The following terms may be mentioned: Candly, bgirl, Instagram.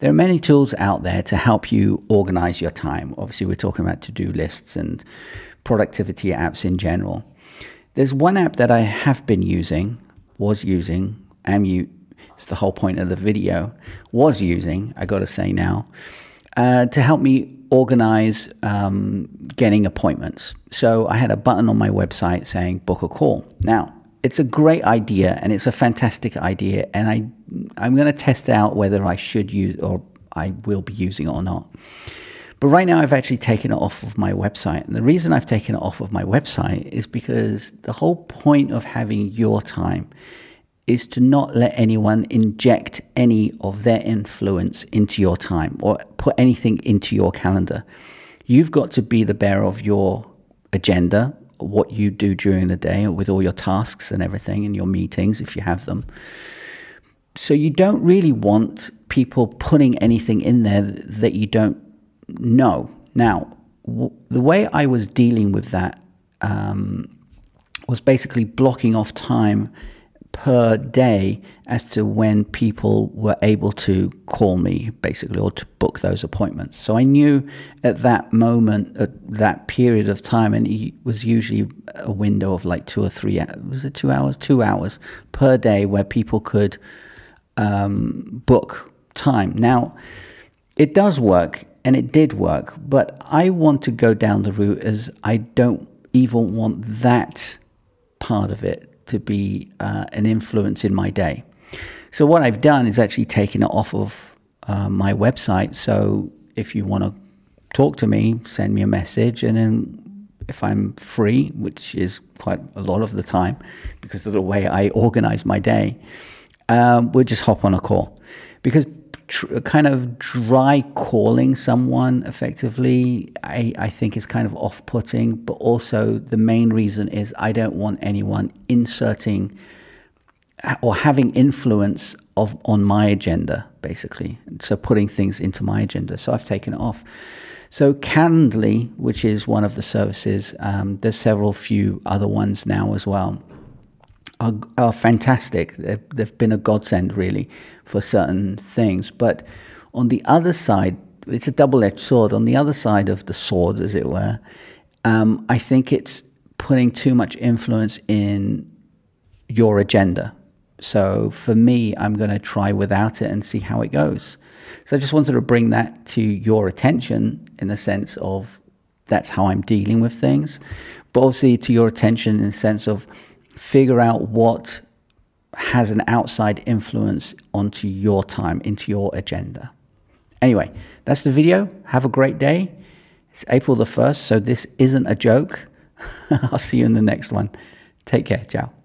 There are many tools out there to help you organize your time. Obviously, we're talking about to-do lists and productivity apps in general. There's one app that I have been using, it's the whole point of the video, I got to say now, to help me organize getting appointments. So I had a button on my website saying book a call. Now, it's a great idea and it's a fantastic idea, and I'm going to test out whether I should use or I will be using it or not. But right now I've actually taken it off of my website. And the reason I've taken it off of my website is because the whole point of having your time is to not let anyone inject any of their influence into your time or put anything into your calendar. You've got to be the bearer of your agenda, what you do during the day with all your tasks and everything, and your meetings if you have them. So you don't really want people putting anything in there that you don't know. Now, the way I was dealing with that was basically blocking off time per day as to when people were able to call me, basically, or to book those appointments. So I knew at that moment, at that period of time, and it was usually a window of like 2 or 3 hours, was it 2 hours? 2 hours per day where people could book time. Now, it does work, and it did work, but I want to go down the route as I don't even want that part of it to be an influence in my day. So what I've done is actually taken it off of my website. So if you want to talk to me, send me a message, and then if I'm free, which is quite a lot of the time because of the way I organize my day, we'll just hop on a call. Because kind of dry calling someone effectively, I think is kind of off-putting, but also the main reason is I don't want anyone inserting or having influence on my agenda, basically. So putting things into my agenda. So I've taken it off. So Candly, which is one of the services, there's few other ones now as well, are fantastic. They've been a godsend really for certain things. But on the other side, it's a double-edged sword. On the other side of the sword, as it were, I think it's putting too much influence in your agenda. So for me, I'm going to try without it and see how it goes. So I just wanted to bring that to your attention in the sense of that's how I'm dealing with things. But obviously to your attention in the sense of figure out what has an outside influence onto your time, into your agenda. Anyway, that's the video. Have a great day. It's April the 1st, so this isn't a joke. I'll see you in the next one. Take care. Ciao.